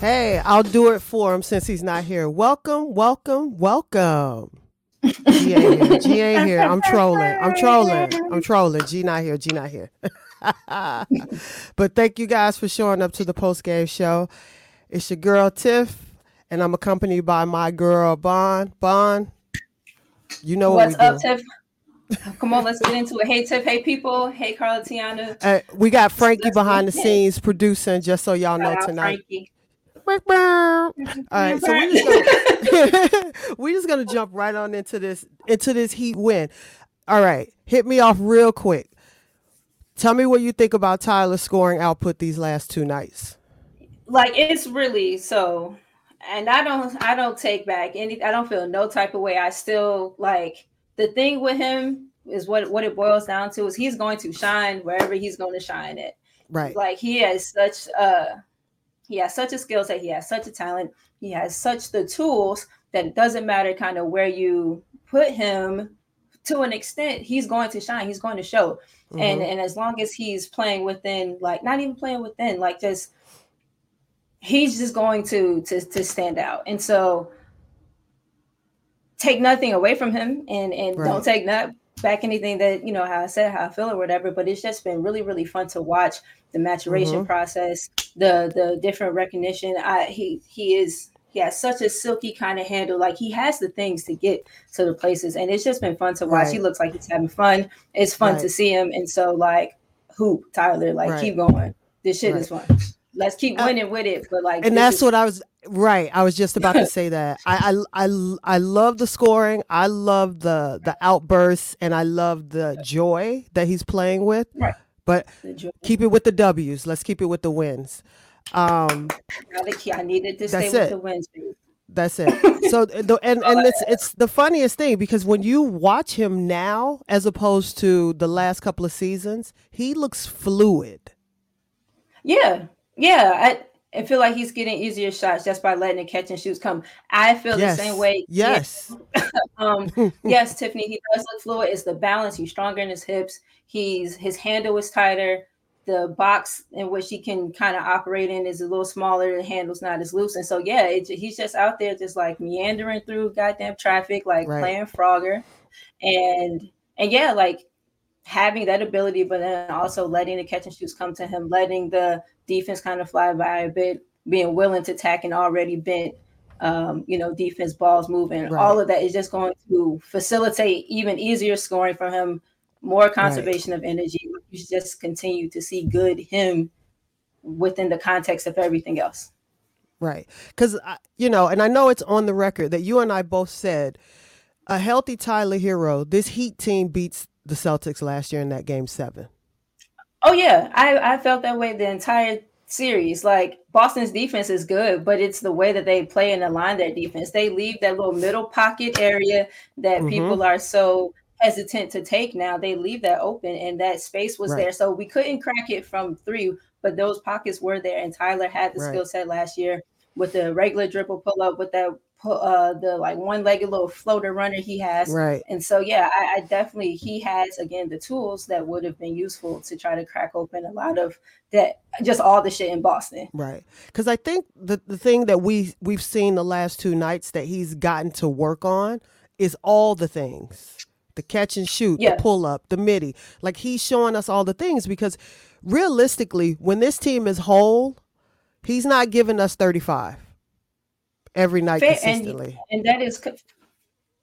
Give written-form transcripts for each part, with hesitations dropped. Hey, I'll do it for him since he's not here. Welcome. G ain't here. I'm trolling. G not here. But thank you guys for showing up to the post-game show. It's your girl, Tiff, and I'm accompanied by my girl, Bon. Bon, you know what we do. What's up, Tiff? Come on, let's get into it. Hey, Tiff. Hey, people. Hey, Carla, Tiana. We got Frankie behind the scenes producing, just so y'all know tonight. Frankie. All right, so we're just gonna jump right on into this Heat win. All right, hit me off real quick. Tell me what you think about Tyler's scoring output these last two nights. Like, it's really so, and I don't take back any. I don't feel no type of way. I still like the thing with him is what it boils down to is he's going to shine wherever he's going to shine at. Right, like he has such a skill set. He has such a talent. He has such the tools that it doesn't matter kind of where you put him. To an extent, he's going to shine. He's going to show. Mm-hmm. And as long as he's playing within, like not even playing within, like just he's just going to stand out. And so take nothing away from him and right. Don't take that back anything that, you know, how I said, how I feel or whatever. But it's just been really, really fun to watch the maturation mm-hmm. process, the different recognition. He has such a silky kind of handle. Like he has the things to get to the places, and it's just been fun to watch. Right. He looks like he's having fun. It's fun right. to see him. And so like, hoop, Tyler, like right. keep going. This shit right. is fun. Let's keep winning with it. But like, and that's what I was right. I was just about to say that. I love the scoring. I love the outbursts, and I love the joy that he's playing with. Right. But keep it with the W's. Let's keep it with the wins. I needed to stay with the wins. That's it. So it's the funniest thing because when you watch him now, as opposed to the last couple of seasons, he looks fluid. Yeah. I feel like he's getting easier shots just by letting the catch and shoots come. I feel the same way. Yes. Yes, Tiffany, he does look fluid. It's the balance. He's stronger in his hips. His handle is tighter. The box in which he can kind of operate in is a little smaller. The handle's not as loose. And so, yeah, he's just out there just like meandering through goddamn traffic, like right. playing Frogger. And yeah, like having that ability, but then also letting the catch and shoots come to him, letting the defense kind of fly by a bit, being willing to tack an already bent, defense balls moving. Right. All of that is just going to facilitate even easier scoring for him, more conservation right. of energy. You just continue to see good him within the context of everything else. Right. Because, and I know it's on the record that you and I both said a healthy Tyler Hero, this Heat team beats the Celtics last year in that Game 7. Oh, yeah. I felt that way the entire series. Like, Boston's defense is good, but it's the way that they play and align their defense. They leave that little middle pocket area that mm-hmm. people are so hesitant to take now. They leave that open, and that space was right. there. So we couldn't crack it from 3. but those pockets were there. And Tyler had the skill set last year with the regular dribble pull up, with that the like one-legged little floater runner he has. Right. And so, yeah, I definitely, he has, again, the tools that would have been useful to try to crack open a lot of that, just all the shit in Boston. Right. Because I think the thing that we've seen the last two nights that he's gotten to work on is all the things. The catch and shoot, the pull up, the midi. Like, he's showing us all the things, because realistically, when this team is whole, he's not giving us 35 every night consistently. And that is,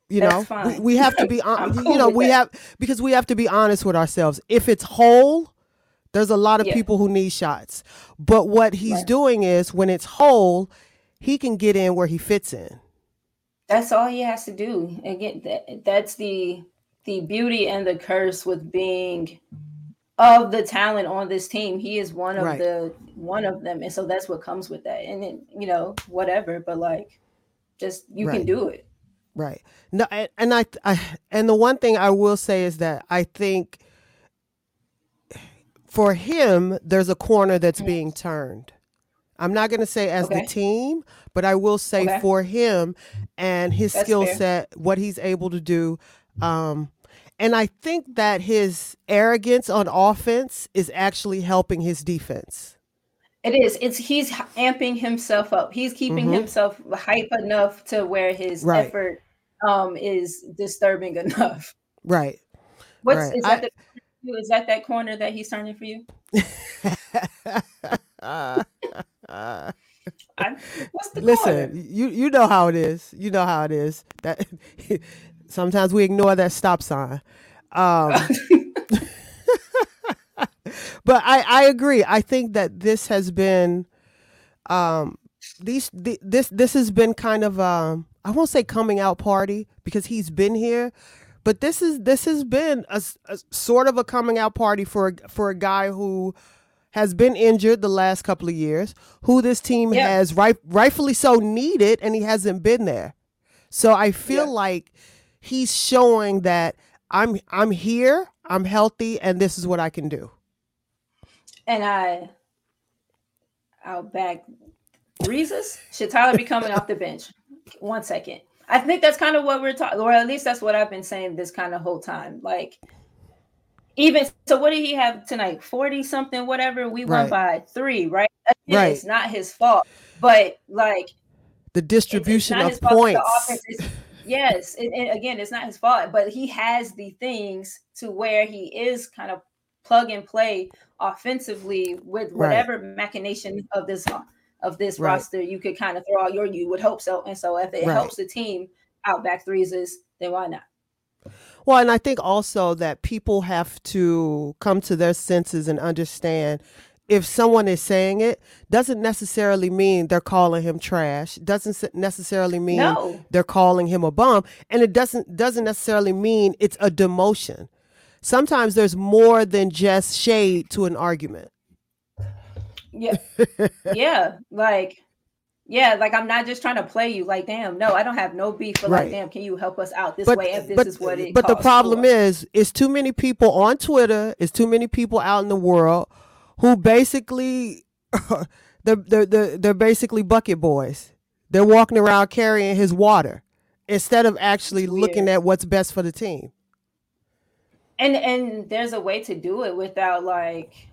you know, we have to be, you know, we have, because we have to be honest with ourselves. If it's whole, there's a lot of people who need shots. But what he's doing is, when it's whole, he can get in where he fits in. That's all he has to do. Again, that's the beauty and the curse with being of the talent on this team. He is one of them, and so that's what comes with that. And then, you know, whatever, but like, just you can do it. Right. No, and I and the one thing I will say is that I think for him, there's a corner that's being turned. I'm not going to say as the team, but I will say for him and his skill set, what he's able to do. And I think that his arrogance on offense is actually helping his defense. It is. He's amping himself up. He's keeping himself hype enough to where his effort is disturbing enough. Right. Is that that corner that he's turning for you? What's the listen, corner? You know how it is. You know how it is. That sometimes we ignore that stop sign. But I agree. I think that this has been this has been kind of I won't say coming out party, because he's been here, but this has been a sort of a coming out party for a guy who has been injured the last couple of years, who this team has rightfully so needed, and he hasn't been there. So I feel like he's showing that I'm here, I'm healthy, and this is what I can do. And I'll back Reese's. Should Tyler be coming off the bench? 1 second. I think that's kind of what we're talking, or at least that's what I've been saying this kind of whole time. Like, even so, what did he have tonight? 40 something, whatever. We won by 3, right? Right. It's not his fault, but like the distribution of points. Yes, and again, it's not his fault, but he has the things to where he is kind of plug and play offensively with whatever machination of this roster you could kind of throw out. You would hope so, and so if it helps the team out back threes, then why not? Well, and I think also that people have to come to their senses and understand if someone is saying it, doesn't necessarily mean they're calling him trash. Doesn't necessarily mean they're calling him a bum. And it doesn't necessarily mean it's a demotion. Sometimes there's more than just shade to an argument. Yeah. Like I'm not just trying to play you. Like, damn, no, I don't have no beef. But like, damn, can you help us out this way? If this is what it is. But the problem is too many people on Twitter. It's too many people out in the world who basically, they're basically bucket boys. They're walking around carrying his water instead of actually looking at what's best for the team. And there's a way to do it without like,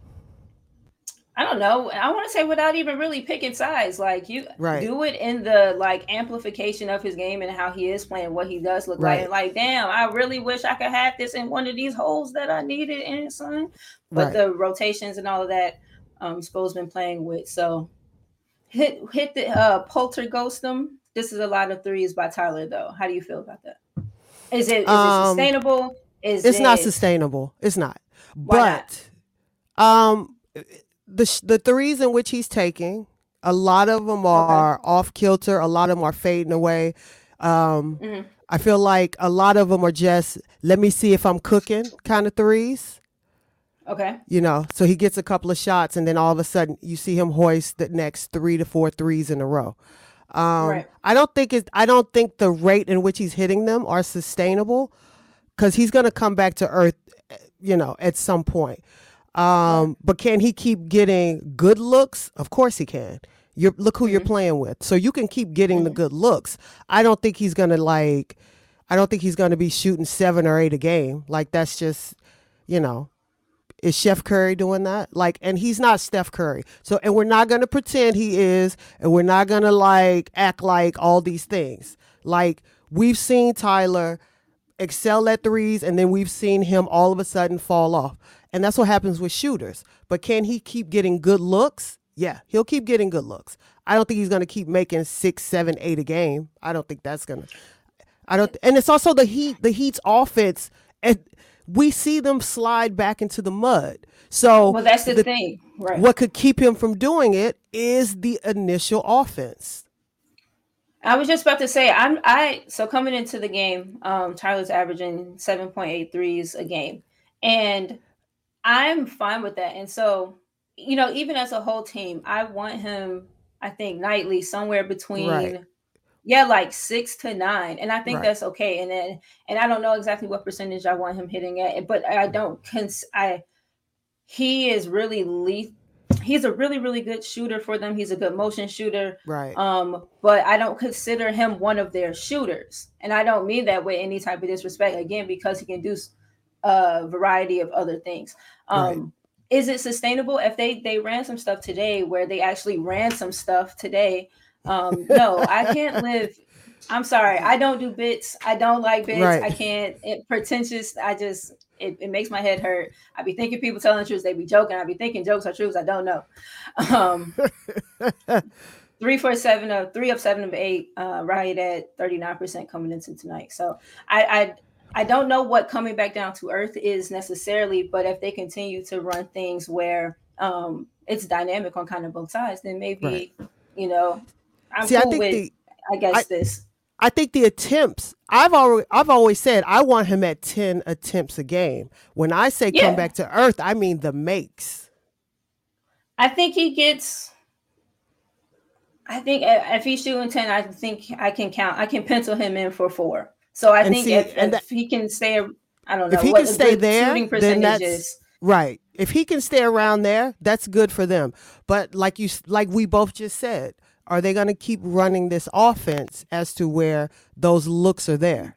I don't know. I want to say without even really picking sides. Like, you do it in the like amplification of his game and how he is playing, what he does look like. And like, damn, I really wish I could have this in one of these holes that I needed in, son. But the rotations and all of that, Spo's been playing with. So hit the poltergeistum. This is a lot of threes by Tyler, though. How do you feel about that? Is it sustainable? It's not sustainable. It's not. But not? The threes in which he's taking, a lot of them are off kilter. A lot of them are fading away. I feel like a lot of them are just, let me see if I'm cooking kind of threes. Okay. You know, so he gets a couple of shots and then all of a sudden you see him hoist the next 3 to 4 threes in a row. I don't think the rate in which he's hitting them are sustainable, because he's going to come back to earth, you know, at some point. But can he keep getting good looks? Of course he can. Look who you're playing with. So you can keep getting the good looks. I don't think he's going to be shooting 7 or 8 a game. Like, that's just, you know, is Steph Curry doing that? Like, and he's not Steph Curry. So, and we're not going to pretend he is, and we're not going to like act like all these things. Like, we've seen Tyler excel at threes, and then we've seen him all of a sudden fall off. And that's what happens with shooters. But can he keep getting good looks? Yeah, he'll keep getting good looks. I don't think he's going to keep making 6, 7, 8 a game. I don't think that's going to. I don't. And it's also the Heat. The Heat's offense, and we see them slide back into the mud. So, well, that's the thing. Right. What could keep him from doing it is the initial offense. I was just about to say, so coming into the game, Tyler's averaging 7.8 threes a game, and I'm fine with that. And so, you know, even as a whole team, I want him, I think, nightly somewhere between, like 6 to 9. And I think that's okay. And then, and I don't know exactly what percentage I want him hitting at, but I don't, he is really he's a really, really good shooter for them. He's a good motion shooter. Right. But I don't consider him one of their shooters. And I don't mean that with any type of disrespect, again, because he can do a variety of other things. Is it sustainable if they ran some stuff today where they actually ran some stuff today? No, I can't live. I'm sorry. I don't do bits. I don't like bits. Right. I can't. It pretentious. I just, it makes my head hurt. I be thinking people telling the truth. They be joking. I be thinking jokes are truths. I don't know. 3 of 7 of 8, right at 39% coming into tonight. So I don't know what coming back down to earth is necessarily, but if they continue to run things where it's dynamic on kind of both sides, then maybe, you know, I think the attempts, I've always said I want him at 10 attempts a game. When I say come back to earth, I mean the makes. I think if he's shooting 10, I think I can pencil him in for 4. So I think if he can stay, I don't know. If he can stay there, then that's right. If he can stay around there, that's good for them. But like we both just said, are they going to keep running this offense as to where those looks are there?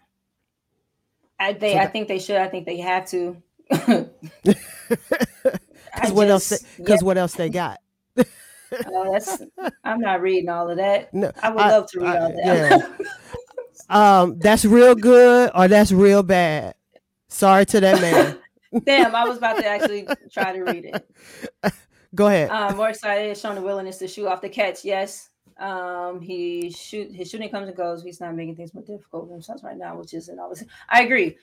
I think they should. I think they have to. What else they got? I'm not reading all of that. No, I would love to read all that. Yeah. That's real good or that's real bad. Sorry to that man. Damn, I was about to actually try to read it. Go ahead. More excited, shown the willingness to shoot off the catch. Yes. His shooting comes and goes. He's not making things more difficult for himself right now, which isn't always. I agree.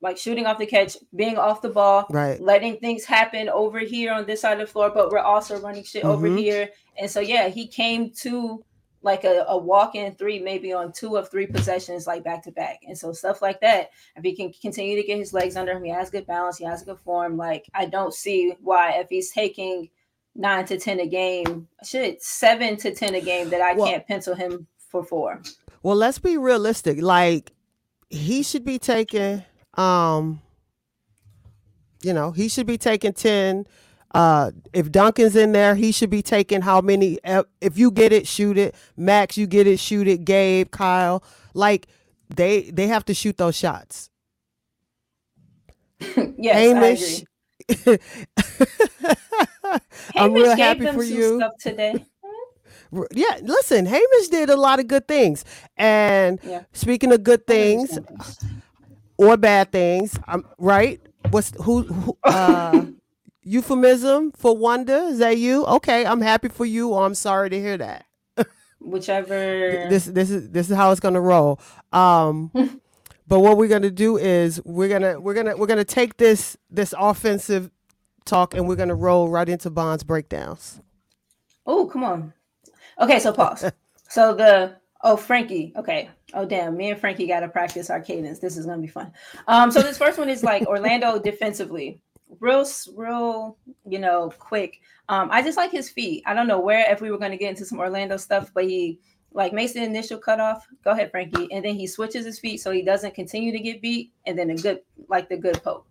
Like shooting off the catch, being off the ball, letting things happen over here on this side of the floor, but we're also running shit over here. And so, yeah, he came to like a walk-in three, maybe on 2 of 3 possessions, like back-to-back. And so stuff like that, if he can continue to get his legs under him, he has good balance, he has good form. Like, I don't see why if he's taking 9 to 10 a game, 7 to 10 a game, that I can't pencil him for 4. Well, let's be realistic. Like, he should be taking, he should be taking 10. If Duncan's in there, he should be taking how many? If you get it, shoot it. Max, you get it, shoot it. Gabe, Kyle, like they have to shoot those shots. Yes, Hamish. I agree. I'm real happy for you. Stuff today. Yeah, listen, Hamish did a lot of good things. And speaking of good things or bad things, right? Euphemism for wonder, is that you? Okay, I'm happy for you, or I'm sorry to hear that. Whichever. This is how it's gonna roll. But what we're gonna do is we're gonna take this offensive talk and we're gonna roll right into Bond's breakdowns. Oh, come on. Okay, so pause. So Frankie. Okay. Oh, damn. Me and Frankie gotta practice our cadence. This is gonna be fun. So this first one is like Orlando defensively. Real, quick. I just like his feet. I don't know if we were going to get into some Orlando stuff, but he like makes the initial cutoff. Go ahead, Frankie. And then he switches his feet so he doesn't continue to get beat. And then the good poke.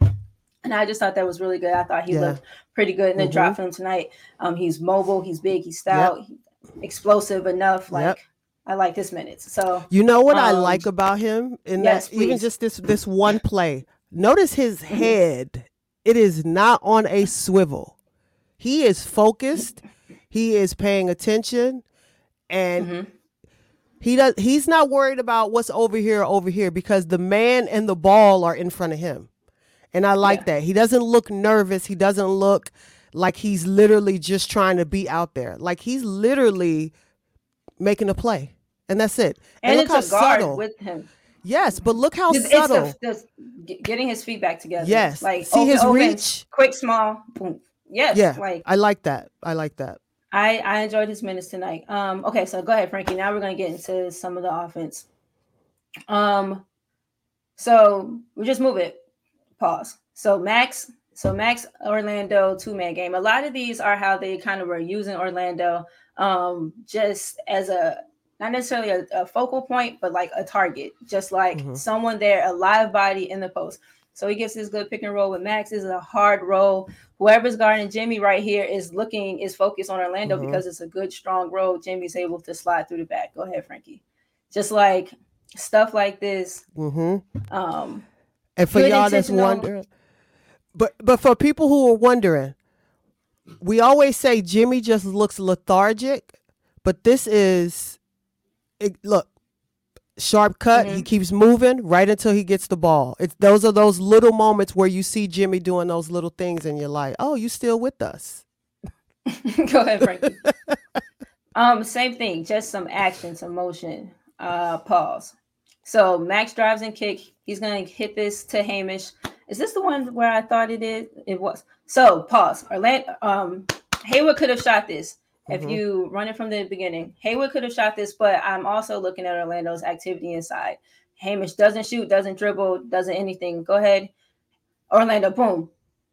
And I just thought that was really good. I thought he looked pretty good in the draft film tonight. He's mobile. He's big. He's stout. He's explosive enough. Like I like his minutes. So you know what I like about him in that even just this one play. Notice his head. It is not on a swivel. He is focused. He is paying attention, and he does. He's not worried about what's over here because the man and the ball are in front of him. And I like that. He doesn't look nervous. He doesn't look like he's literally just trying to be out there. Like he's literally making a play. And that's it. And it's a guard subtle. With him. Yes, but look how it's subtle. It's getting his feet back together. Yes. Like see open, his reach. Open, quick, small. Boom. Yes. Yeah. Like I like that. I like that. I enjoyed his minutes tonight. Okay, so go ahead, Frankie. Now we're going to get into some of the offense. So we just move it. Pause. So Max, Orlando two-man game. A lot of these are how they kind of were using Orlando just as a, not necessarily a focal point, but like a target, just like someone there, a live body in the post. So he gets this good pick and roll with Max. This is a hard roll. Whoever's guarding Jimmy right here is focused on Orlando because it's a good, strong roll. Jimmy's able to slide through the back. Go ahead, Frankie. Just like stuff like this. And for y'all that's wondering, but for people who are wondering, we always say Jimmy just looks lethargic, but this is, look, sharp cut. He keeps moving right until he gets the ball. Those are those little moments where you see Jimmy doing those little things and you're like, oh, you still with us. Go ahead, Frankie. Same thing, just some action, some motion. Pause. So Max drives and kick. He's going to hit this to Hamish. Is this the one where I thought it is? It was. So pause. Orlando, Hayward could have shot this if you run it from the beginning. Hayward could have shot this, but I'm also looking at Orlando's activity inside. Hamish doesn't shoot, doesn't dribble, doesn't anything. Go ahead. Orlando, boom.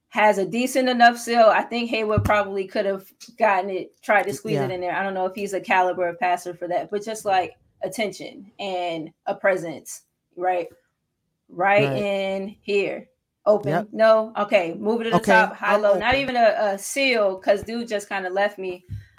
Has a decent enough seal. I think Hayward probably could have gotten it, tried to squeeze it in there. I don't know if he's a caliber of passer for that, but just like attention and a presence, right in here, open, no, okay, move it to the top, high, low, not even a seal, because dude just kind of left me,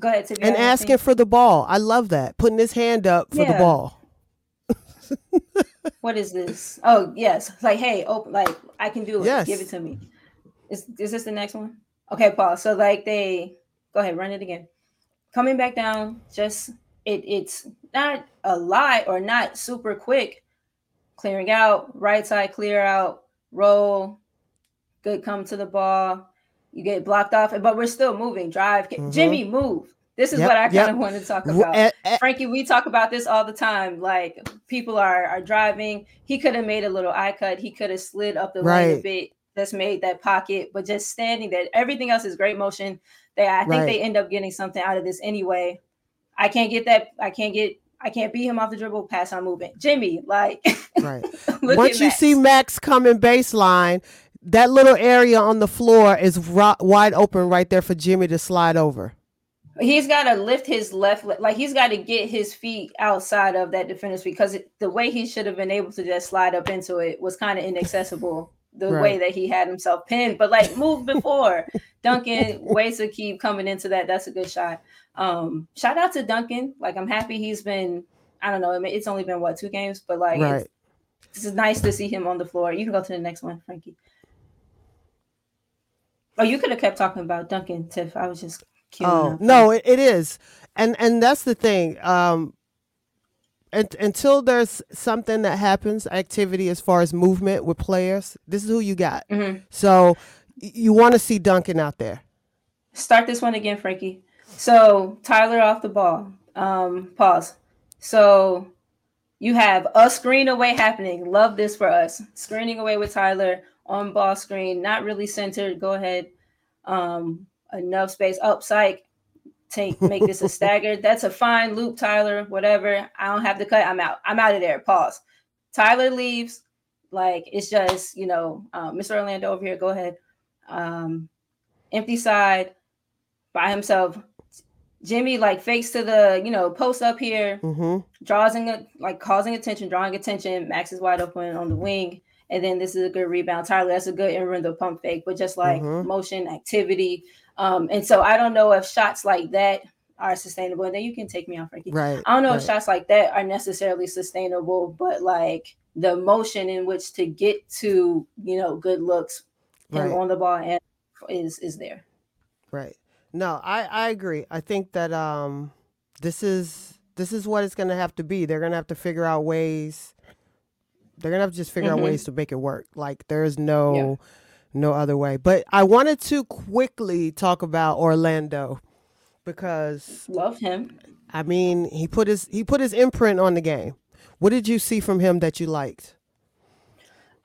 Go ahead, and asking for the ball. I love that. Putting his hand up for the ball. What is this? Oh, yes. It's like, hey, open, like, I can do it. Yes. Give it to me. Is this the next one? Okay, Paul. So, like, they go ahead, run it again. Coming back down, just it's not a lot or not super quick. Clearing out, right side, clear out, roll, good come to the ball. You get blocked off, but we're still moving. Drive, mm-hmm. Jimmy, move. This is what I kind of want to talk about. Frankie, we talk about this all the time. Like, people are driving. He could have made a little eye cut. He could have slid up the lane a bit. That's made that pocket. But just standing there, everything else is great motion. I think they end up getting something out of this anyway. I can't get that. I can't beat him off the dribble. Pass on movement. Jimmy, like. Right. Once you see Max coming baseline, that little area on the floor is wide open right there for Jimmy to slide over. He's got to lift his left leg. Like, he's got to get his feet outside of that defender's feet, because the way he should have been able to just slide up into it was kind of inaccessible the way that he had himself pinned. But, like, move before. Duncan, ways to keep coming into that. That's a good shot. Shout out to Duncan. Like, I'm happy he's been – I don't know. I mean, it's only been, 2 games? But, like, it's nice to see him on the floor. You can go to the next one, Frankie. Oh, you could have kept talking about Duncan, Tiff. I was just – no, it is. And that's the thing. Until there's something that happens, activity as far as movement with players, this is who you got. Mm-hmm. So you want to see Duncan out there. Start this one again, Frankie. So Tyler off the ball. Pause. So you have a screen away happening. Love this for us. Screening away with Tyler on ball screen. Not really centered. Go ahead. Enough space up, psych. Make this a staggered. That's a fine loop, Tyler. Whatever. I don't have to cut. I'm out. I'm out of there. Pause. Tyler leaves. Like, it's just, Mr. Orlando over here. Go ahead. Empty side by himself. Jimmy fakes to the post up here, draws in, causing attention, drawing attention. Max is wide open on the wing. And then this is a good rebound. Tyler, that's a good in-run pump fake, but just motion, activity. And so I don't know if shots like that are sustainable. And then you can take me off, Frankie. Right. I don't know if shots like that are necessarily sustainable, but the motion in which to get to, good looks and on the ball and is there. Right. No, I agree. I think that this is what it's going to have to be. They're going to have to figure out ways. They're going to have to just figure out ways to make it work. Like, there is no other way. But I wanted to quickly talk about Orlando, because love him. I mean, he put his imprint on the game. What did you see from him that you liked?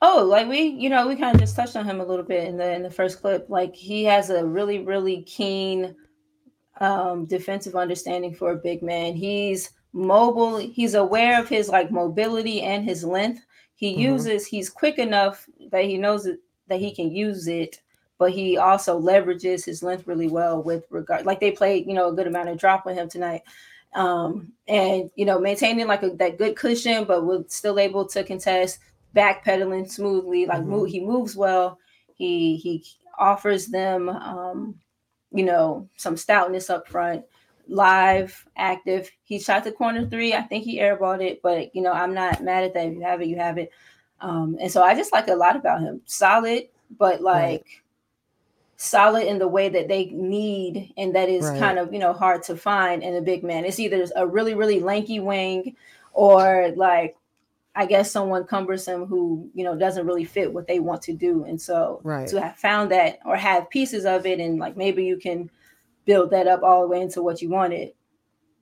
Oh, we kind of just touched on him a little bit in the first clip. Like, he has a really, really keen defensive understanding for a big man. He's mobile. He's aware of his mobility and his length. He uses. He's quick enough that he knows it. That he can use it, but he also leverages his length really well with regard. Like, they played, a good amount of drop with him tonight, and maintaining that good cushion, but was still able to contest, backpedaling smoothly. He moves well. He offers them, some stoutness up front. Live, active. He shot the corner 3. I think he airballed it, but I'm not mad at that. If you have it, you have it. And so I just like a lot about him. Solid, but solid in the way that they need, and that is kind of, hard to find in a big man. It's either a really, really lanky wing or I guess someone cumbersome who, doesn't really fit what they want to do. And so to have found that or have pieces of it, and maybe you can build that up all the way into what you wanted,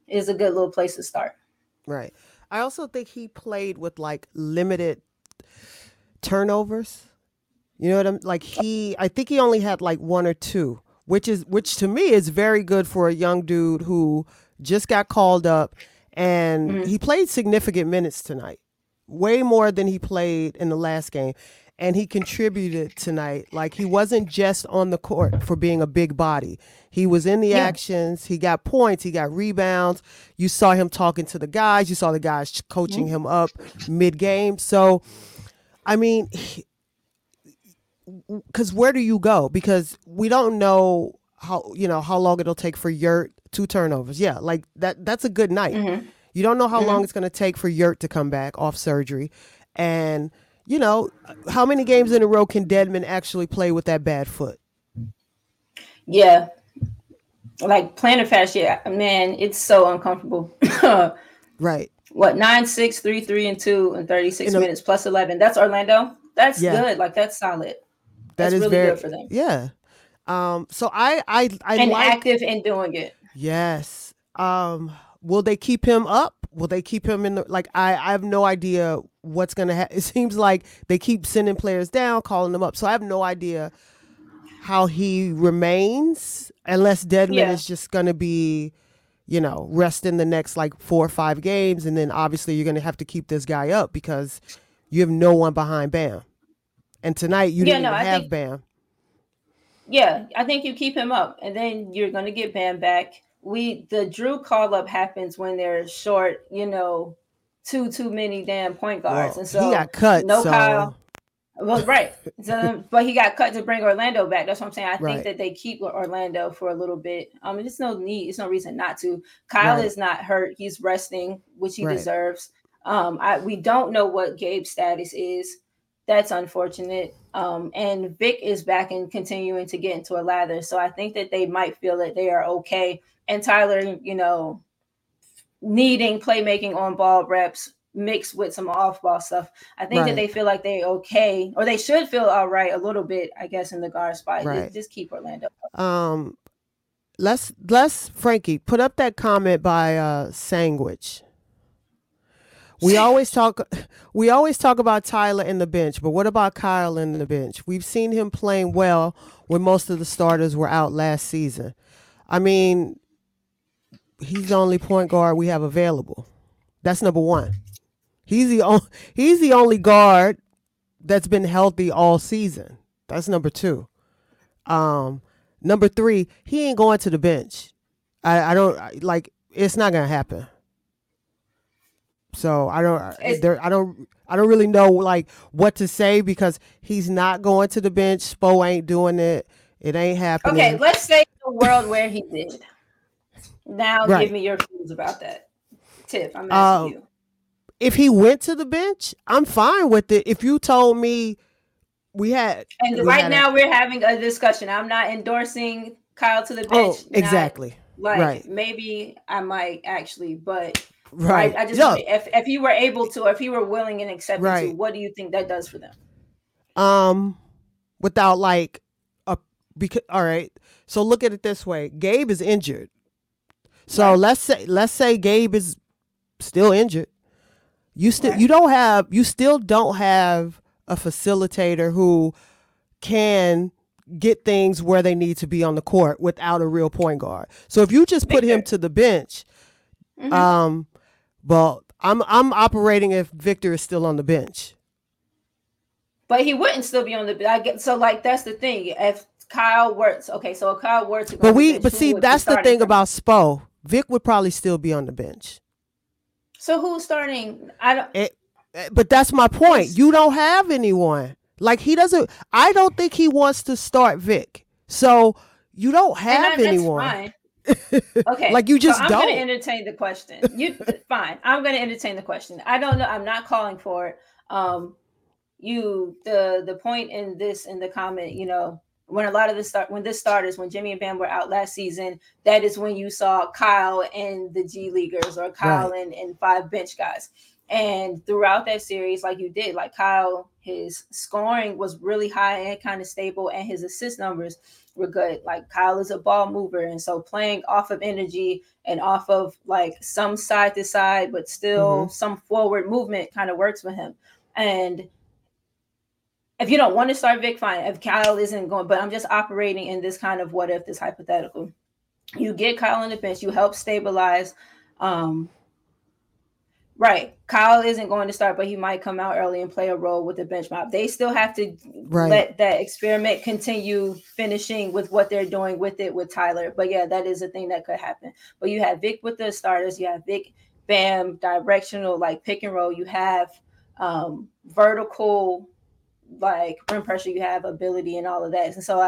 is a good little place to start. Right. I also think he played with limited turnovers. You know what I'm I think he only had 1 or 2, which to me is very good for a young dude who just got called up, and he played significant minutes tonight, way more than he played in the last game. And he contributed tonight. He wasn't just on the court for being a big body. He was in the actions. He got points. He got rebounds. You saw him talking to the guys. You saw the guys coaching him up mid-game. So, I mean, because where do you go? Because we don't know how long it'll take for Yurt 2 turnovers. Yeah, that's a good night. You don't know how long it's going to take for Yurt to come back off surgery. And, you know, how many games in a row can Dedmon actually play with that bad foot? Yeah. Like plantar fascia, man, it's so uncomfortable. Right. What, 9, 6, 3, 3, and 2 in 36 minutes plus 11. That's Orlando. That's good. Like, that's solid. That's really good for them. Yeah. So I and like, active in doing it. Yes. Will they keep him up? Will they keep him in the, like, I have no idea what's going to happen. It seems like they keep sending players down, calling them up. So I have no idea how he remains unless Dedmon is just going to be, you know, rest in the next like 4 or 5 games. And then obviously you're going to have to keep this guy up because you have no one behind Bam. And tonight you didn't even have Bam. Yeah, I think you keep him up and then you're going to get Bam back. The Drew call up happens when they're short, you know, too many damn point guards. Well, and so he got cut. Kyle. Well, right. So, but he got cut to bring Orlando back. That's what I'm saying. I think that they keep Orlando for a little bit. It's no need. It's no reason not to. Kyle is not hurt. He's resting, which he deserves. We don't know what Gabe's status is. That's unfortunate. And Vic is back and continuing to get into a lather. So I think that they might feel that they are okay. And Tyler, you know, needing playmaking on ball reps mixed with some off ball stuff. I think that they feel like they okay, or they should feel all right a little bit, I guess, in the guard spot. Just keep Orlando. Let's Frankie put up that comment by Sandwich. We always talk about Tyler in the bench, but what about Kyle in the bench? We've seen him playing well when most of the starters were out last season. I mean, he's the only point guard we have available. That's number one. He's the only guard that's been healthy all season. That's number two. Number three, he ain't going to the bench. I don't it's not gonna happen. So I don't really know like what to say because he's not going to the bench. Spo ain't doing it. It ain't happening. Okay, let's say the world where he did. Now give me your clues about that. Tiff, I'm asking you. If he went to the bench, I'm fine with it. If you told me we're having a discussion. I'm not endorsing Kyle to the bench. Oh, exactly. Not, like maybe I might actually, but I just if he were able to, if he were willing and accepting to, what do you think that does for them? Without like a because all right. So look at it this way: Gabe is injured. So let's say Gabe is still injured. You still don't have a facilitator who can get things where they need to be on the court without a real point guard. So if you just put him to the bench. Mm-hmm. Well, I'm operating if Victor is still on the bench. But he wouldn't still be on the bench. I get, so like that's the thing. If Kyle Wirtz, if Kyle Wirtz, that's the thing about Spo. Vic would probably still be on the bench. So who's starting? But that's my point. You don't have anyone. Like he doesn't. I don't think he wants to start Vic. So you don't have anyone. That's fine. Okay. Like you just I'm going to entertain the question. Fine. I'm going to entertain the question. I don't know. I'm not calling for it. The point in the comment, you know, when a lot of when Jimmy and Bam were out last season, that is when you saw Kyle and the G Leaguers or Kyle and 5 bench guys. And throughout that series, like you did, like Kyle, his scoring was really high and kind of stable, and his assist numbers were good. Like Kyle is a ball mover, and so playing off of energy and off of like some side to side, but still some forward movement kind of works for him. And if you don't want to start Vic, fine. If Kyle isn't going, but I'm just operating in this kind of what if, this hypothetical. You get Kyle on the bench, you help stabilize. Right. Kyle isn't going to start, but he might come out early and play a role with the bench mob. They still have to let that experiment continue finishing with what they're doing with it with Tyler. But yeah, that is a thing that could happen. But you have Vic with the starters. You have Vic, Bam, directional, like pick and roll. You have vertical, like rim pressure. You have ability and all of that. And so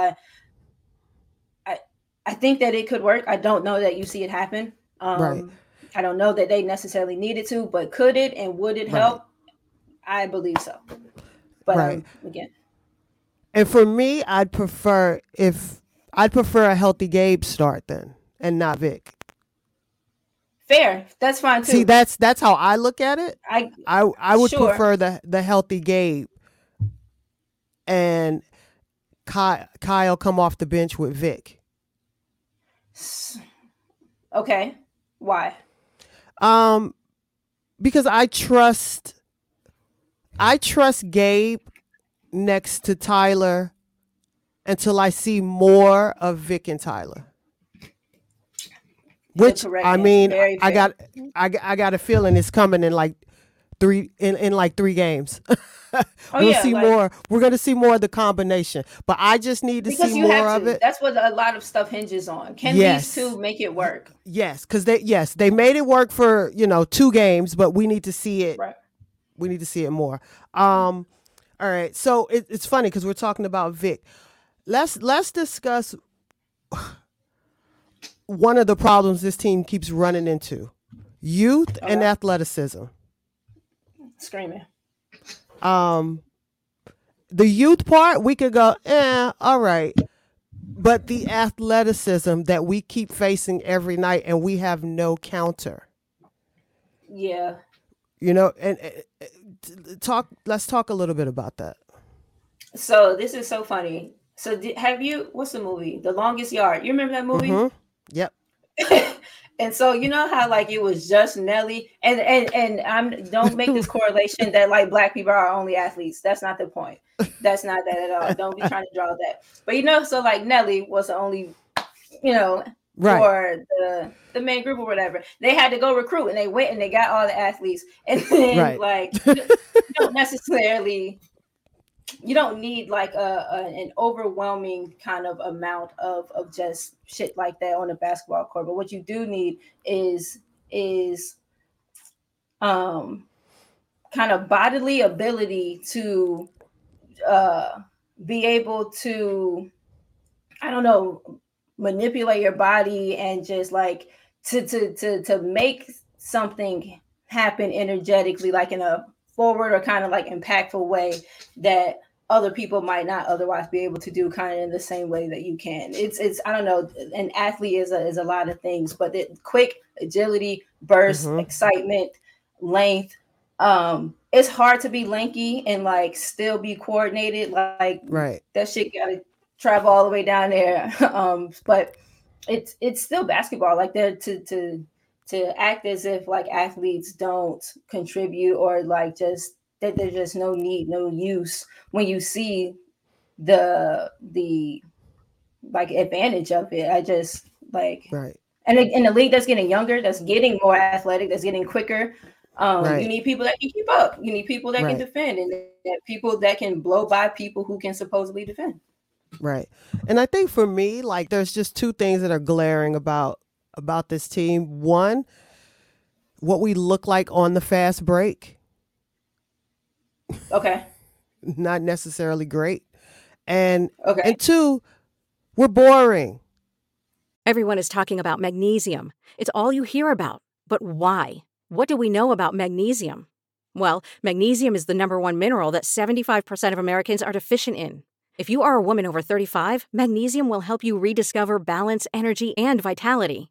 I think that it could work. I don't know that you see it happen. I don't know that they necessarily needed to, but could it and would it help? I believe so. But right. Again. And for me, I'd prefer a healthy Gabe start then and not Vic. Fair. That's fine too. See, that's how I look at it. I would sure. prefer the healthy Gabe and Kyle come off the bench with Vic. Okay. Why? Because I trust Gabe next to Tyler until I see more of Vic and Tyler. Which I mean, I got a feeling it's coming in like three games. We'll see more. We're going to see more of the combination, but I just need to see more of it. That's what a lot of stuff hinges on. Can these two make it work? Yes, because they made it work for 2 games, but we need to see it. Right. We need to see it more. All right. So it's funny because we're talking about Vic. Let's discuss one of the problems this team keeps running into: youth and athleticism. Screaming. The youth part, we could go, all right. But the athleticism that we keep facing every night and we have no counter. Yeah. Let's talk a little bit about that. So this is so funny. So what's the movie? The Longest Yard. You remember that movie? Mm-hmm. Yep. And so you know how like it was just Nelly and I'm don't make this correlation that like black people are only athletes. That's not the point. That's not that at all. Don't be trying to draw that. But so like Nelly was the only, right. for the main group or whatever. They had to go recruit and they went and they got all the athletes. And then right. like you don't need like an overwhelming kind of amount of just shit like that on a basketball court. But what you do need is kind of bodily ability to be able to, manipulate your body and just like to make something happen energetically, like in a forward or kind of like impactful way that other people might not otherwise be able to do, kind of in the same way that you can. It's an athlete is a lot of things, but quick agility, burst, mm-hmm. excitement, length. It's hard to be lanky and like still be coordinated. Like right. that shit gotta travel all the way down there. But it's still basketball. Like they're to act as if like athletes don't contribute or like just that there's just no need, no use when you see the like advantage of it. I just like, right. And in a league that's getting younger, that's getting more athletic, that's getting quicker. Right. You need people that can keep up. You need people that right. can defend and that people that can blow by people who can supposedly defend. Right. And I think for me, like there's just 2 things that are glaring about this team. One, what we look like on the fast break. Okay. Not necessarily great. And okay. And 2, we're boring. Everyone is talking about magnesium. It's all you hear about. But why? What do we know about magnesium? Well, magnesium is the #1 mineral that 75% of Americans are deficient in. If you are a woman over 35, magnesium will help you rediscover balance, energy, and vitality.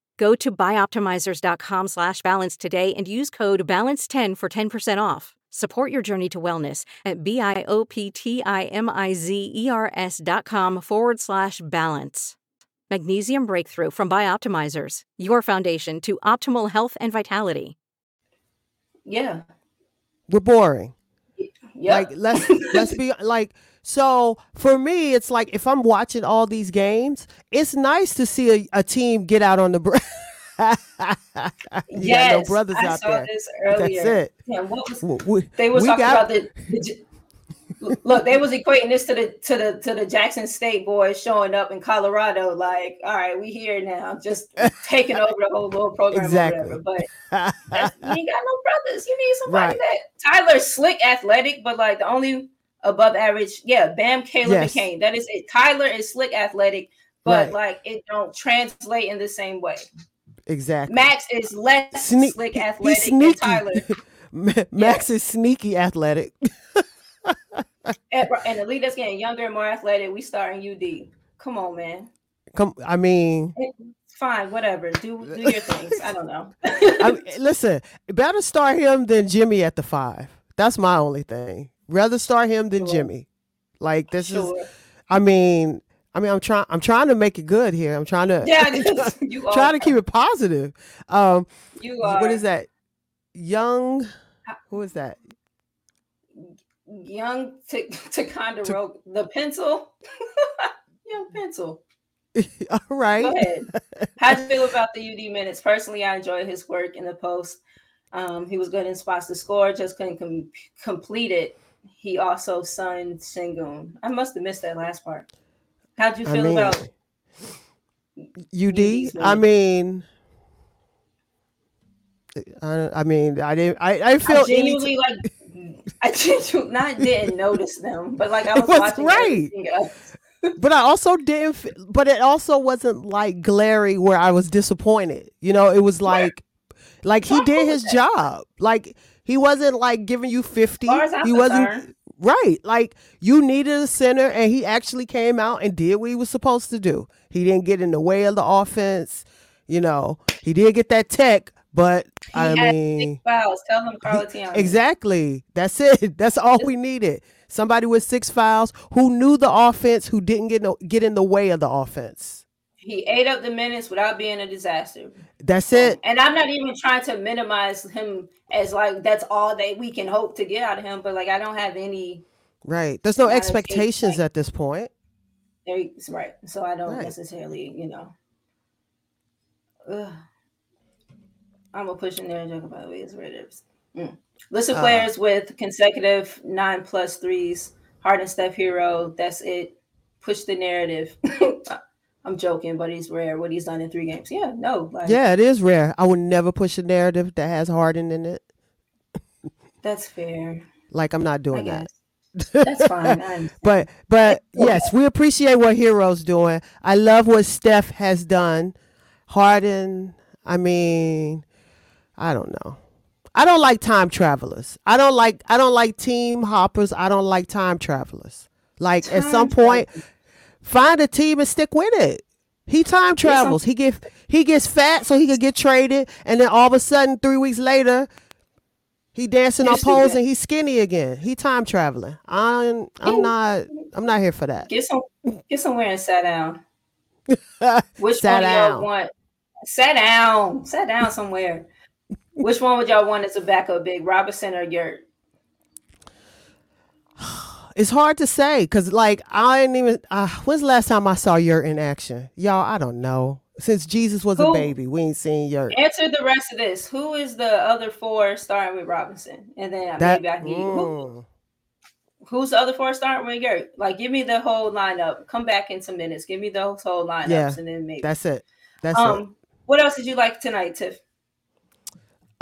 Go to bioptimizers.com/balance today and use code BALANCE10 for 10% off. Support your journey to wellness at bioptimizers.com/balance. Magnesium Breakthrough from Bioptimizers, your foundation to optimal health and vitality. Yeah. We're boring. Yeah. Like let's be like, so for me, it's like if I'm watching all these games, it's nice to see a team get out on the break. Yeah, no brothers I out saw there. This earlier. That's it. Yeah, what was, we, they were talking about the Look, they was equating this to the Jackson State boys showing up in Colorado. Like, all right, we here now, just taking over the whole little program. Exactly. Or whatever. But you ain't got no brothers. You need somebody that Tyler's slick, athletic, but like the only above average. Yeah, Bam, Caleb, and Kane. That is it. Tyler is slick, athletic, but like it don't translate in the same way. Exactly. Max is less slick, athletic than Tyler. Max is sneaky, athletic. And the league that's getting younger and more athletic, we start in UD. Come on, man. I mean, fine, whatever. Do your things. I don't know. Listen, better start him than Jimmy at the 5. That's my only thing. Rather start him than Jimmy. Like this is. I mean, I'm trying to make it good here. I'm trying to. Yeah, you are trying to keep it positive. You are. What is that? Young. Who is that? Young Ticonderoga, the pencil. Young pencil. All right. Go ahead. How do you feel about the UD minutes? Personally, I enjoyed his work in the post. He was good in spots to score, just couldn't complete it. He also signed Sengun. I must have missed that last part. How'd you feel about UD? I didn't notice them, but like I was watching everything else. But I also didn't. But it also wasn't like glary where I was disappointed. You know, it was like he did his job. Like he wasn't like giving you 50. He wasn't right. Like you needed a center, and he actually came out and did what he was supposed to do. He didn't get in the way of the offense. You know, he did get that tech. But he had 6 fouls. Tell them Carla Tiano. Exactly. That's it. That's all we needed. Somebody with 6 fouls who knew the offense, who didn't get in the way of the offense. He ate up the minutes without being a disaster. That's it. And I'm not even trying to minimize him as like that's all that we can hope to get out of him. But like I don't have any. Right. There's no expectations at this point. Right. So I don't necessarily, you know. Ugh. I'm going to push in there and joke about ways where it is. List of players with consecutive 9+3s. Harden, Steph, Hero. That's it. Push the narrative. I'm joking, but he's rare. What he's done in 3 games. Yeah, no. Yeah, it is rare. I would never push a narrative that has Harden in it. That's fair. Like, I'm not doing that. That's fine. But yes, we appreciate what Hero's doing. I love what Steph has done. Harden, I mean... I don't know. I don't like time travelers. I don't like team hoppers. I don't like time travelers. Like time at some point, find a team and stick with it. He time travels. He gets fat so he can get traded, and then all of a sudden 3 weeks later, he dancing on poles and he's skinny again. He time traveling. I'm not here for that. Get somewhere and sit down. Sit down somewhere. Which one would y'all want as a backup big, Robinson or Yurt? It's hard to say because, like, I didn't even. When's the last time I saw Yurt in action, y'all? I don't know. Since Jesus was a baby, we ain't seen Yurt. Answer the rest of this. Who is the other 4 starting with Robinson, and then maybe I can get you. Who's the other 4 starting with Yurt? Like, give me the whole lineup. Come back in some minutes. Give me those whole lineups, and then maybe that's it. That's it. What else did you like tonight, Tiff?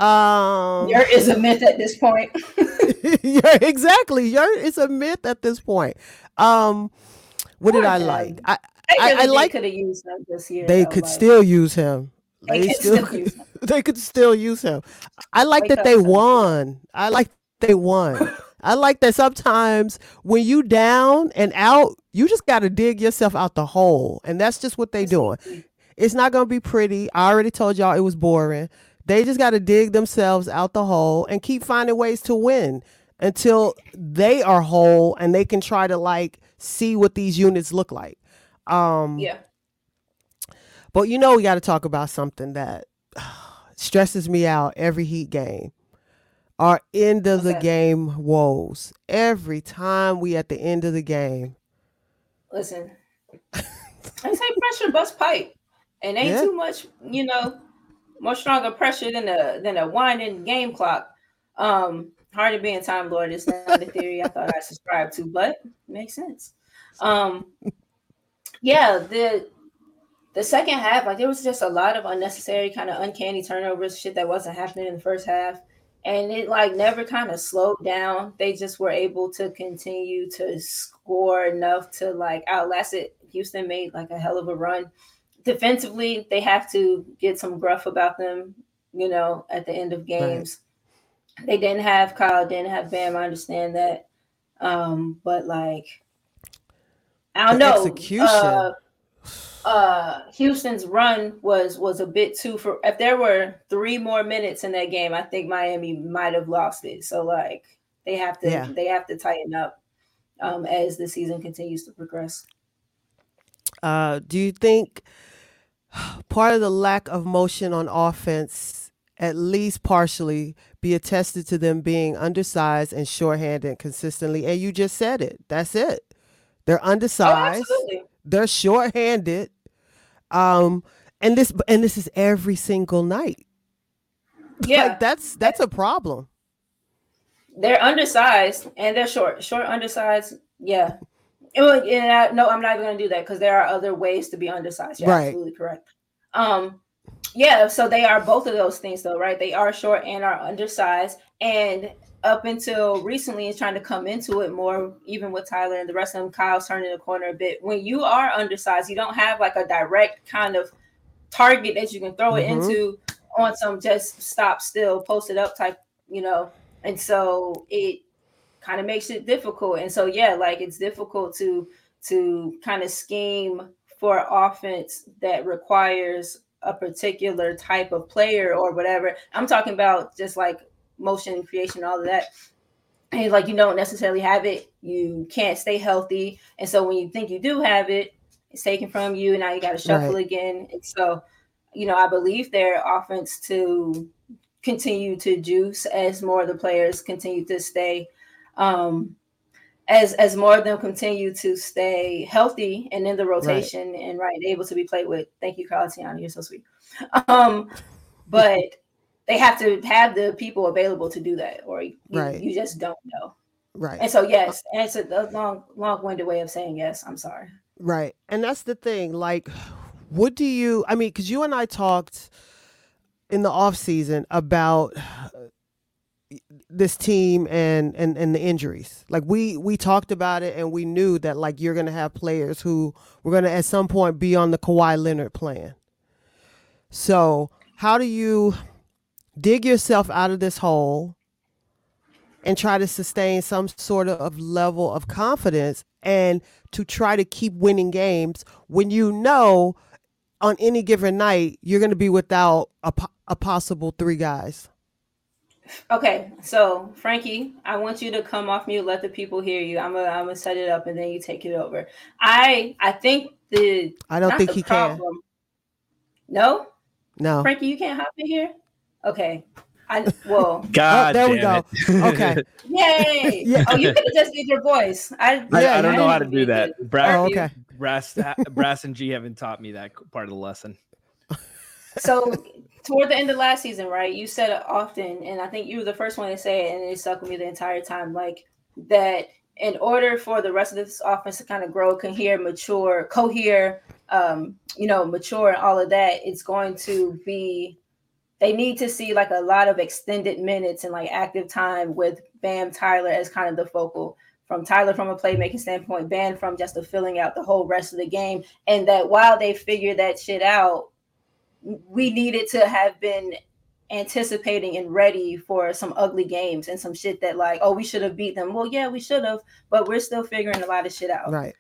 Yurt is a myth at this point. Yeah, exactly. Yurt is a myth at this point. What did I like? I like could have used him this year. They could still use him. They could still use him. I like that they won. I like that sometimes when you down and out, you just got to dig yourself out the hole, and that's just what they're doing. It's not gonna be pretty. I already told y'all it was boring. They just got to dig themselves out the hole and keep finding ways to win until they are whole and they can try to like see what these units look like. But you know, we got to talk about something that stresses me out every Heat game. Our end of the game woes. Every time we at the end of the game. Listen, I say pressure bust pipe, and ain't too much, you know. More stronger pressure than a winding game clock. Hard to be a Time Lord is not a theory I thought I subscribed to, but it makes sense. The second half, like, there was just a lot of unnecessary kind of uncanny turnovers, shit that wasn't happening in the first half. And it, like, never kind of slowed down. They just were able to continue to score enough to, like, outlast it. Houston made, like, a hell of a run. Defensively, they have to get some gruff about them, you know, at the end of games. Right. They didn't have Kyle, didn't have Bam. I understand that. But, like, I don't know. Execution. Houston's run was a bit too for. If there were 3 more minutes in that game, I think Miami might have lost it. So, like, they have to tighten up as the season continues to progress. Do you think part of the lack of motion on offense, at least partially, be attested to them being undersized and shorthanded consistently? And you just said it. That's it. They're undersized. Oh, absolutely. They're shorthanded. And this is every single night. Yeah. Like, that's a problem. They're undersized and they're short undersized. Yeah. I'm not even going to do that because there are other ways to be undersized. You're absolutely correct. So they are both of those things, though, right? They are short and are undersized. And up until recently, it's trying to come into it more, even with Tyler and the rest of them. Kyle's turning the corner a bit. When you are undersized, you don't have, like, a direct kind of target that you can throw it into on some just stop still, post it up type, you know. And so it kind of makes it difficult. And so, yeah, like, it's difficult to kind of scheme for offense that requires a particular type of player or whatever. I'm talking about just, like, motion creation, all of that. And, like, you don't necessarily have it. You can't stay healthy. And so when you think you do have it, it's taken from you. And now you got to shuffle again. And so, you know, I believe their offense to continue to juice as more of the players continue to stay, as more of them continue to stay healthy and in the rotation and able to be played with. Thank you, Carl Tiana. You're so sweet. But they have to have the people available to do that, or you just don't know. Right. And so, yes, and it's a long-winded way of saying yes. I'm sorry. Right. And that's the thing. Like, what do you, I mean, because you and I talked in the off season about this team and the injuries. Like, we talked about it, and we knew that, like, you're going to have players who were going to at some point be on the Kawhi Leonard plan. So how do you dig yourself out of this hole and try to sustain some sort of level of confidence and to try to keep winning games when you know on any given night you're going to be without a possible 3 guys? Okay, so Frankie, I want you to come off mute, let the people hear you. I'm gonna set it up and then you take it over. I don't think he can. No, Frankie, you can't hop in here. Okay. God, there we go. Okay. Yay. Yeah. Oh, you could have just did your voice. I don't know how to do that. Brass and G haven't taught me that part of the lesson. So toward the end of last season, right, you said it often, and I think you were the first one to say it, and it stuck with me the entire time, like, that in order for the rest of this offense to kind of grow, mature, and all of that, it's going to be, they need to see, like, a lot of extended minutes and, like, active time with Bam, Tyler as kind of the focal. From Tyler from a playmaking standpoint, Bam from just the filling out the whole rest of the game. And that while they figure that shit out, we needed to have been anticipating and ready for some ugly games and some shit that, like, oh, we should have beat them. Well, yeah, we should have, but we're still figuring a lot of shit out. Right.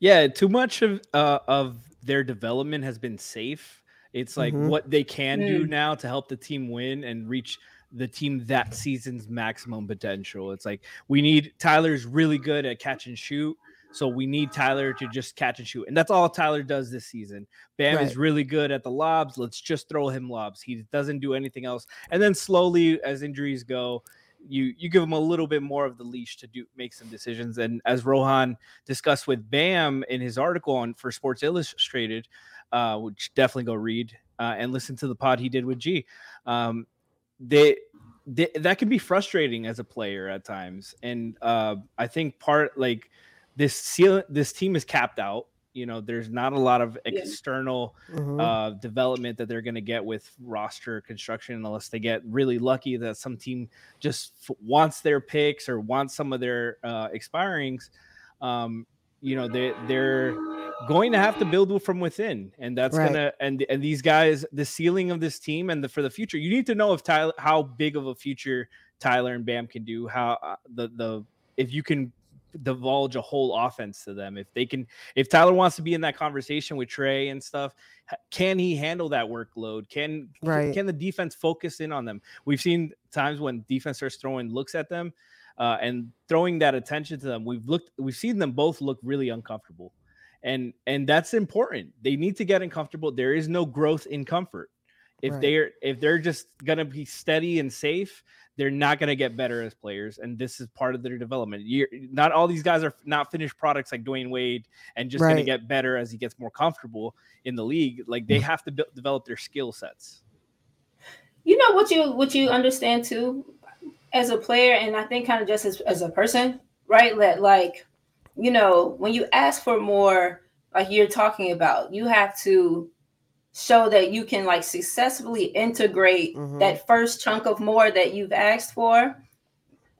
Yeah, too much of their development has been safe. It's like what they can do now to help the team win and reach the team that season's maximum potential. It's like, we need, Tyler's really good at catch and shoot. So we need Tyler to just catch and shoot. And that's all Tyler does this season. Bam is really good at the lobs. Let's just throw him lobs. He doesn't do anything else. And then slowly, as injuries go, you give him a little bit more of the leash to make some decisions. And as Rohan discussed with Bam in his article for Sports Illustrated, which definitely go read and listen to the pod he did with G. They that can be frustrating as a player at times. And I think part like this team is capped out. You know, there's not a lot of external development that they're going to get with roster construction unless they get really lucky that some team just wants their picks or wants some of their expirings. You know, they're going to have to build from within, and that's and these guys, the ceiling of this team and for the future, you need to know if Tyler, how big of a future Tyler and Bam can do, how if you can divulge a whole offense to them, if Tyler wants to be in that conversation with Trey and stuff, can he handle that workload? Can the defense focus in on them? We've seen times when defense starts throwing looks at them and throwing that attention to them. We've seen them both look really uncomfortable, and that's important. They need to get uncomfortable. There is no growth in comfort. If they're just going to be steady and safe, they're not going to get better as players. And this is part of their development. Not all these guys are not finished products like Dwyane Wade and just going to get better as he gets more comfortable in the league. Like, they have to develop their skill sets. You know, what you understand too, as a player, and I think kind of just as a person, right? That, like, you know, when you ask for more, like you're talking about, you have to show that you can like successfully integrate that first chunk of more that you've asked for.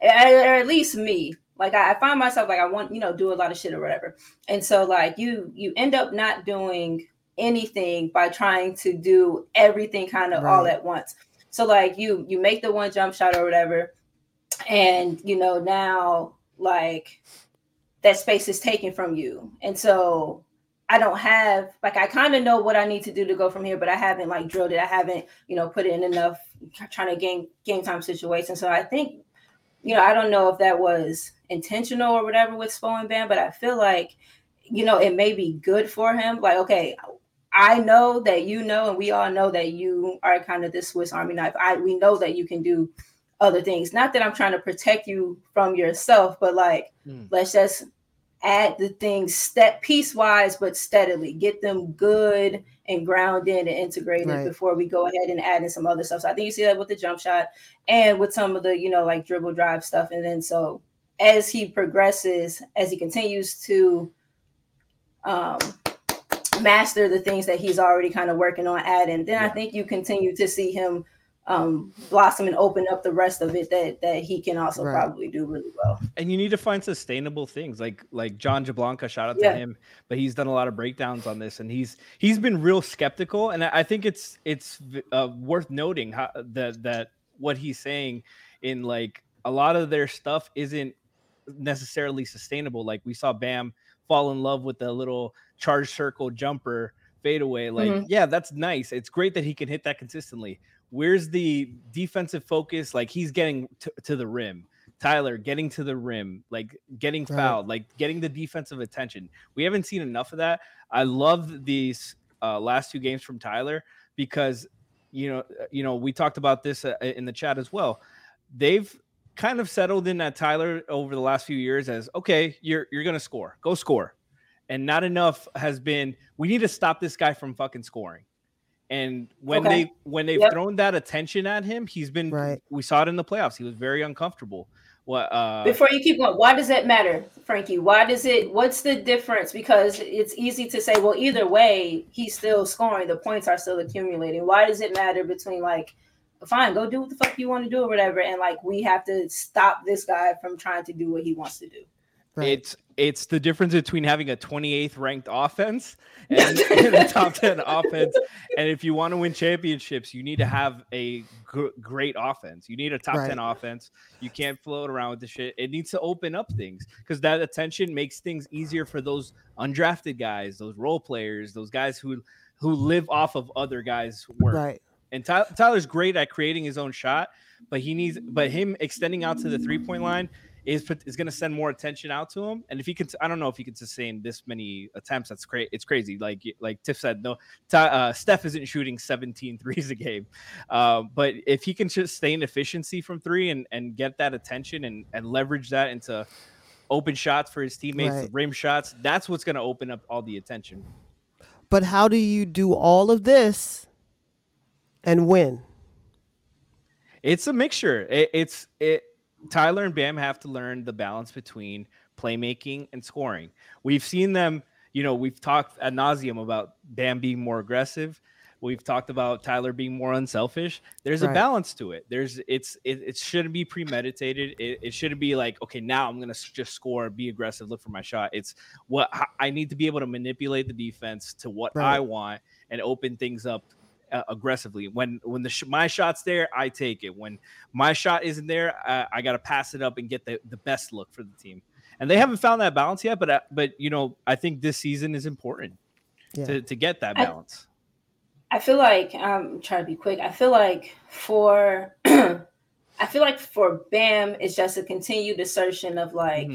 Or at least me, like I find myself like I want, you know, do a lot of shit or whatever. And so like you end up not doing anything by trying to do everything kind of all at once. So like you make the one jump shot or whatever. And, you know, now like that space is taken from you. And so I don't have, like, I kind of know what I need to do to go from here, but I haven't like drilled it. I haven't, you know, put it in enough trying to game time situation. So I think, you know, I don't know if that was intentional or whatever with Spo and Bam, but I feel like, you know, it may be good for him. Like, okay, I know that, you know, and we all know that you are kind of this Swiss Army knife. We know that you can do other things. Not that I'm trying to protect you from yourself, but like, let's just add the things piece-wise, but steadily get them good and grounded and integrated before we go ahead and add in some other stuff. So I think you see that with the jump shot and with some of the, you know, like dribble drive stuff. And then so as he progresses, as he continues to master the things that he's already kind of working on adding, then I think you continue to see him blossom and open up the rest of it that he can also probably do really well. And you need to find sustainable things like John Jablanka, shout out to him, but he's done a lot of breakdowns on this and he's been real skeptical. And I think it's worth noting how that what he's saying in like a lot of their stuff isn't necessarily sustainable. Like we saw Bam fall in love with the little charge circle jumper fadeaway. Like, that's nice. It's great that he can hit that consistently. Where's the defensive focus? Like, he's getting to the rim. Tyler getting to the rim, like getting fouled, like getting the defensive attention. We haven't seen enough of that. I love these last two games from Tyler because, you know, we talked about this in the chat as well. They've kind of settled in that Tyler over the last few years as, okay, you're going to score. Go score. And not enough has been, we need to stop this guy from fucking scoring. And when they've thrown that attention at him, he's been we saw it in the playoffs. He was very uncomfortable. Before you keep going, why does that matter, Frankie? What's the difference? Because it's easy to say, well, either way, he's still scoring. The points are still accumulating. Why does it matter between like, fine, go do what the fuck you want to do or whatever, and like we have to stop this guy from trying to do what he wants to do? Right. It's the difference between having a 28th ranked offense and a top 10 offense. And if you want to win championships, you need to have a great offense. You need a top 10 offense. You can't float around with the shit. It needs to open up things because that attention makes things easier for those undrafted guys, those role players, those guys who live off of other guys' work. Right. And Tyler's great at creating his own shot, but him extending out to the 3-point line is going to send more attention out to him. And if he could, I don't know if he could sustain this many attempts. That's crazy. It's crazy. Like Tiff said, no, Steph isn't shooting 17 threes a game. But if he can sustain efficiency from three and get that attention and leverage that into open shots for his teammates, rim shots, that's what's going to open up all the attention. But how do you do all of this and win? It's a mixture. Tyler and Bam have to learn the balance between playmaking and scoring. We've seen them, you know, we've talked ad nauseum about Bam being more aggressive. We've talked about Tyler being more unselfish. There's a balance to it. It shouldn't be premeditated. It shouldn't be like, okay, now I'm going to just score, be aggressive, look for my shot. It's what I need to be able to manipulate the defense to what I want and open things up aggressively. When my shot's there, I take it. When my shot isn't there, I got to pass it up and get the best look for the team. And they haven't found that balance yet, but you know, I think this season is important to get that balance. I feel like I'm trying to be quick. I feel like for Bam, it's just a continued assertion of like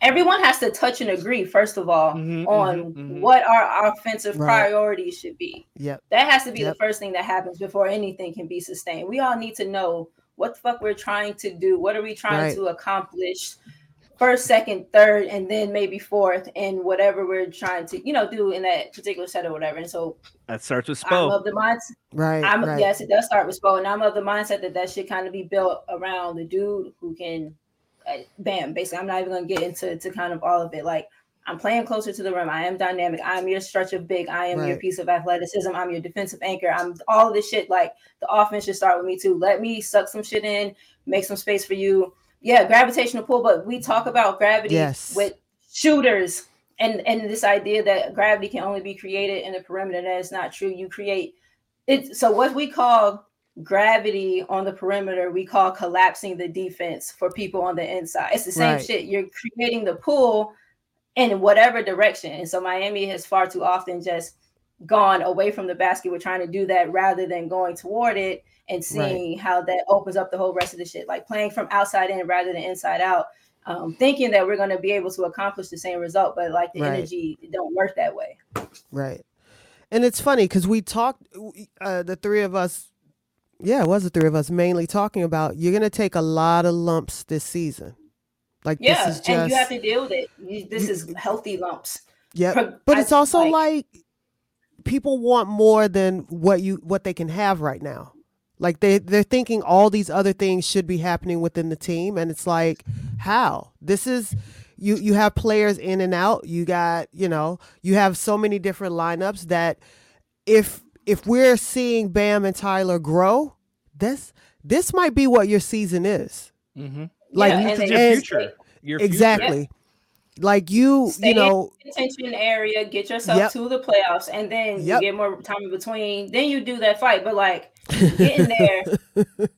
everyone has to touch and agree, first of all, on what our offensive priorities should be. Yep. That has to be the first thing that happens before anything can be sustained. We all need to know what the fuck we're trying to do. What are we trying to accomplish? First, second, third, and then maybe fourth, and whatever we're trying to, you know, do in that particular set or whatever. And so that starts with Spo. I'm of the mindset, yes, it does start with Spo, and I'm of the mindset that should kind of be built around the dude who can, Bam. Basically, I'm not even gonna get into kind of all of it. Like, I'm playing closer to the rim. I am dynamic. I am your stretch of big. I am your piece of athleticism. I'm your defensive anchor. I'm all of this shit. Like, the offense should start with me too. Let me suck some shit in, make some space for you. Yeah, gravitational pull, but we talk about gravity with shooters and this idea that gravity can only be created in the perimeter. That is not true. You create it. So what we call gravity on the perimeter, we call collapsing the defense for people on the inside. It's the same shit. You're creating the pull in whatever direction. And so Miami has far too often just gone away from the basket. We're trying to do that rather than going toward it and seeing how that opens up the whole rest of the shit, like playing from outside in rather than inside out, thinking that we're going to be able to accomplish the same result, but like the energy don't work that way. Right. And it's funny because we talked, the three of us, it was the three of us mainly talking about, you're going to take a lot of lumps this season. Like, this is just, and you have to deal with it. This is healthy lumps. Yeah. But it's also like people want more than what they can have right now. Like they're thinking all these other things should be happening within the team. And it's like, how? This is, you have players in and out. You got, you know, you have so many different lineups that if we're seeing Bam and Tyler grow, this might be what your season is. Mm-hmm. Like your future. Exactly. Like you know, in the attention area, get yourself to the playoffs, and then you get more time in between. Then you do that fight, but like get in there,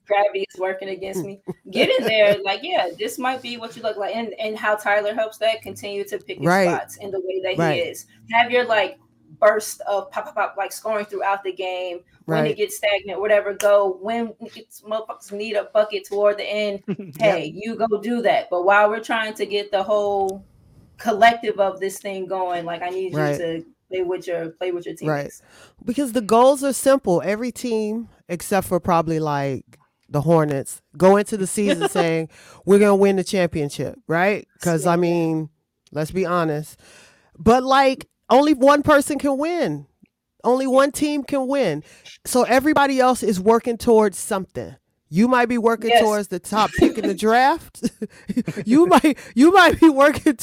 gravity is working against me. Get in there, like this might be what you look like, and how Tyler helps that continue to pick his spots in the way that he is. Have your like burst of pop like scoring throughout the game when it gets stagnant, whatever. Go when it's motherfuckers need a bucket toward the end. Hey, you go do that. But while we're trying to get the whole collective of this thing going, like I need you to play with your teammates, because the goals are simple. Every team except for probably like the Hornets go into the season saying we're gonna win the championship, right? Because I mean, let's be honest, but like only one person can win, only one team can win, so everybody else is working towards something. You might be working towards the top pick in the draft. you might be working,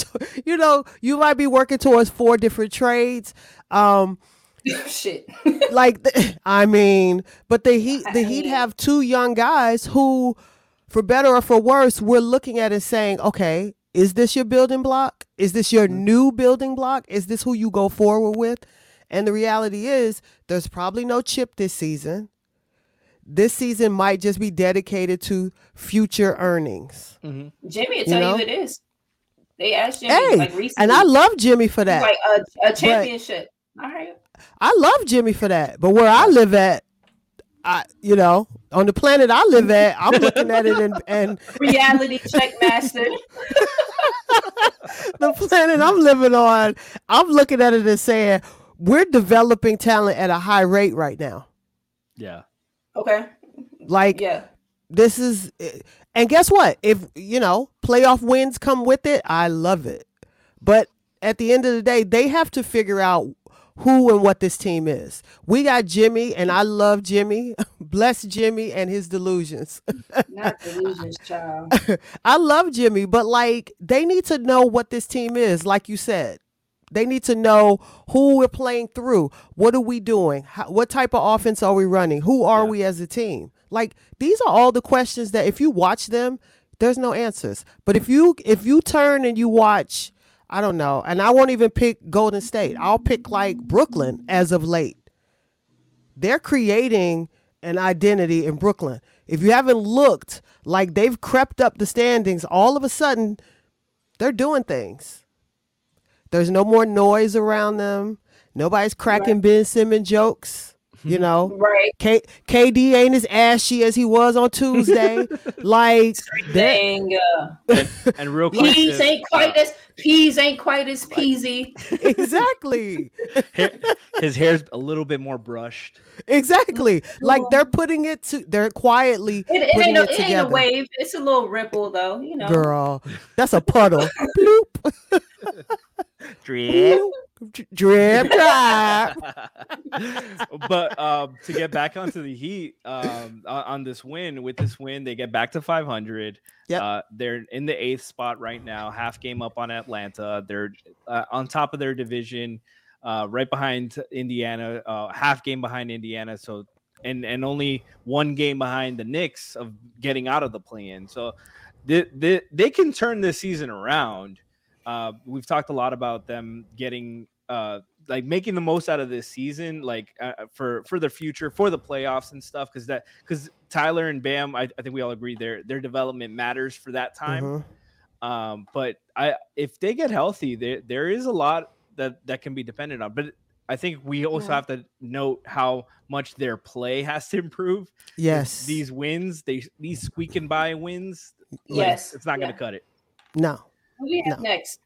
you might be working towards four different trades. Shit. Like, I mean, but the Heat have two young guys who, for better or for worse, we're looking at and saying, okay, is this your building block? Is this your new building block? Is this who you go forward with? And the reality is, there's probably no chip this season. This season might just be dedicated to future earnings. Mm-hmm. Jimmy will tell you it is. They asked Jimmy recently. And I love Jimmy for that. Like a championship. But all right. I love Jimmy for that. But where I live at, on the planet I live at, I'm looking at it and reality check master. The planet I'm living on, I'm looking at it and saying, we're developing talent at a high rate right now. Yeah. Okay. Like, this is, and guess what? If, playoff wins come with it, I love it. But at the end of the day, they have to figure out who and what this team is. We got Jimmy, and I love Jimmy. Bless Jimmy and his delusions. Not delusions, child. I love Jimmy, but like, they need to know what this team is, like you said. They need to know who we're playing through. What are we doing? What type of offense are we running? Who are we as a team? Like, these are all the questions that if you watch them, there's no answers. But if you turn and you watch, I don't know, and I won't even pick Golden State. I'll pick like Brooklyn as of late. They're creating an identity in Brooklyn. If you haven't looked, like, they've crept up the standings. All of a sudden, they're doing things. There's no more noise around them. Nobody's cracking Ben Simmons jokes, you know. Right. KD ain't as ashy as he was on Tuesday. Like, dang. And real quick, peas ain't quite as peasy. Exactly. His hair's a little bit more brushed. Exactly. Like, they're putting it to. They're quietly. It ain't a wave. It's a little ripple, though. You know, girl, that's a puddle. Bloop. Drip, drop. But to get back onto the Heat, on this win, with this win, they get back to 500. Yep. They're in the 8th spot right now, half game up on Atlanta. They're on top of their division, right behind Indiana, half game behind Indiana. So, and only one game behind the Knicks of getting out of the play-in. So they can turn this season around. We've talked a lot about them getting like making the most out of this season, like for the future, for the playoffs and stuff. Because Tyler and Bam, I think we all agree their development matters for that time. Mm-hmm. But if they get healthy, there is a lot that can be dependent on. But I think we also have to note how much their play has to improve. Yes, these wins, these squeaking by wins. Yes, it's not going to cut it. No. Who do we have next?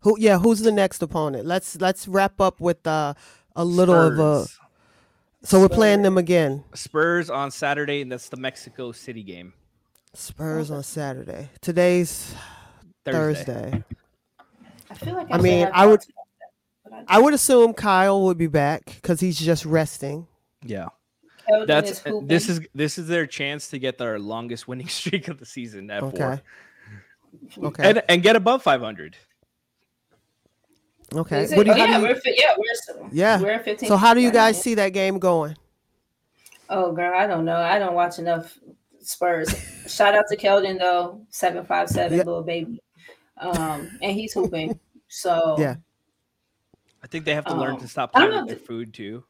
Who's the next opponent? Let's wrap up with a little Spurs. We're playing them again. Spurs on Saturday, and that's the Mexico City game. Spurs on Saturday. Today's Thursday. I feel like I would assume Kyle would be back because he's just resting. Yeah. This is their chance to get their longest winning streak of the season at 4. Okay, and get above 500. Okay. We're 15. So how do you guys see that game going? Oh, girl, I don't know. I don't watch enough Spurs. Shout out to Keldon though, 757 little baby, and he's hooping. So yeah, I think they have to learn to stop playing with their food too.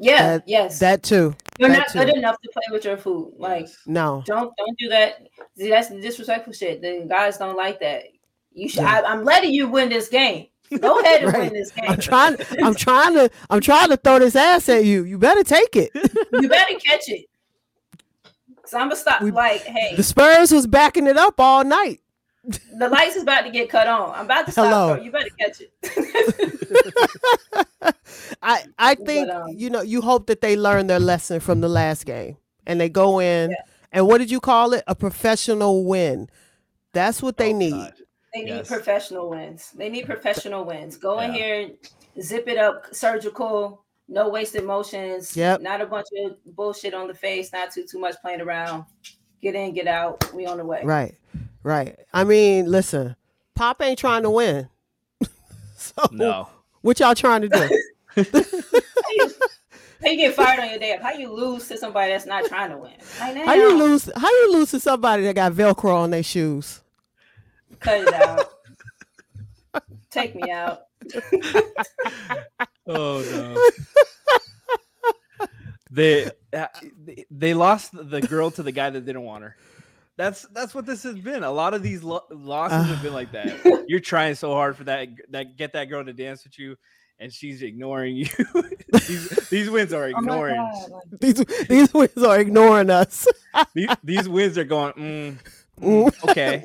Yeah. That too. You're not good enough to play with your food. Like, no, don't do that. See, that's disrespectful shit. The guys don't like that. You should. Yeah. I'm letting you win this game. Go ahead and win this game. I'm trying to throw this ass at you. You better take it. You better catch it. So I'm gonna stop. The Spurs was backing it up all night. The lights is about to get cut on. I'm about to stop. Bro. You better catch it. I think, you know, you hope that they learn their lesson from the last game and they go in and what did you call it? A professional win. That's what they need. God. They need professional wins. Go in here, zip it up, surgical, no wasted motions. Yep. Not a bunch of bullshit on the face, not too much playing around. Get in, get out. We on the way. Right. I mean, listen, Pop ain't trying to win. So no. What y'all trying to do? How you get fired on your day off? How you lose to somebody that's not trying to win? How you lose to somebody that got Velcro on their shoes? Cut it out. Take me out. Oh no. They lost the girl to the guy that didn't want her. That's what this has been. A lot of these losses have been like that. You're trying so hard for that get that girl to dance with you, and she's ignoring you. these wins are ignoring. Oh these wins are ignoring us. these wins are going. Okay.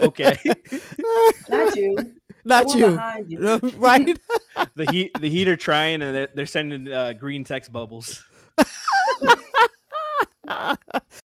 Okay. Not you. Not you. You. Right. The Heat are trying, and they're sending green text bubbles.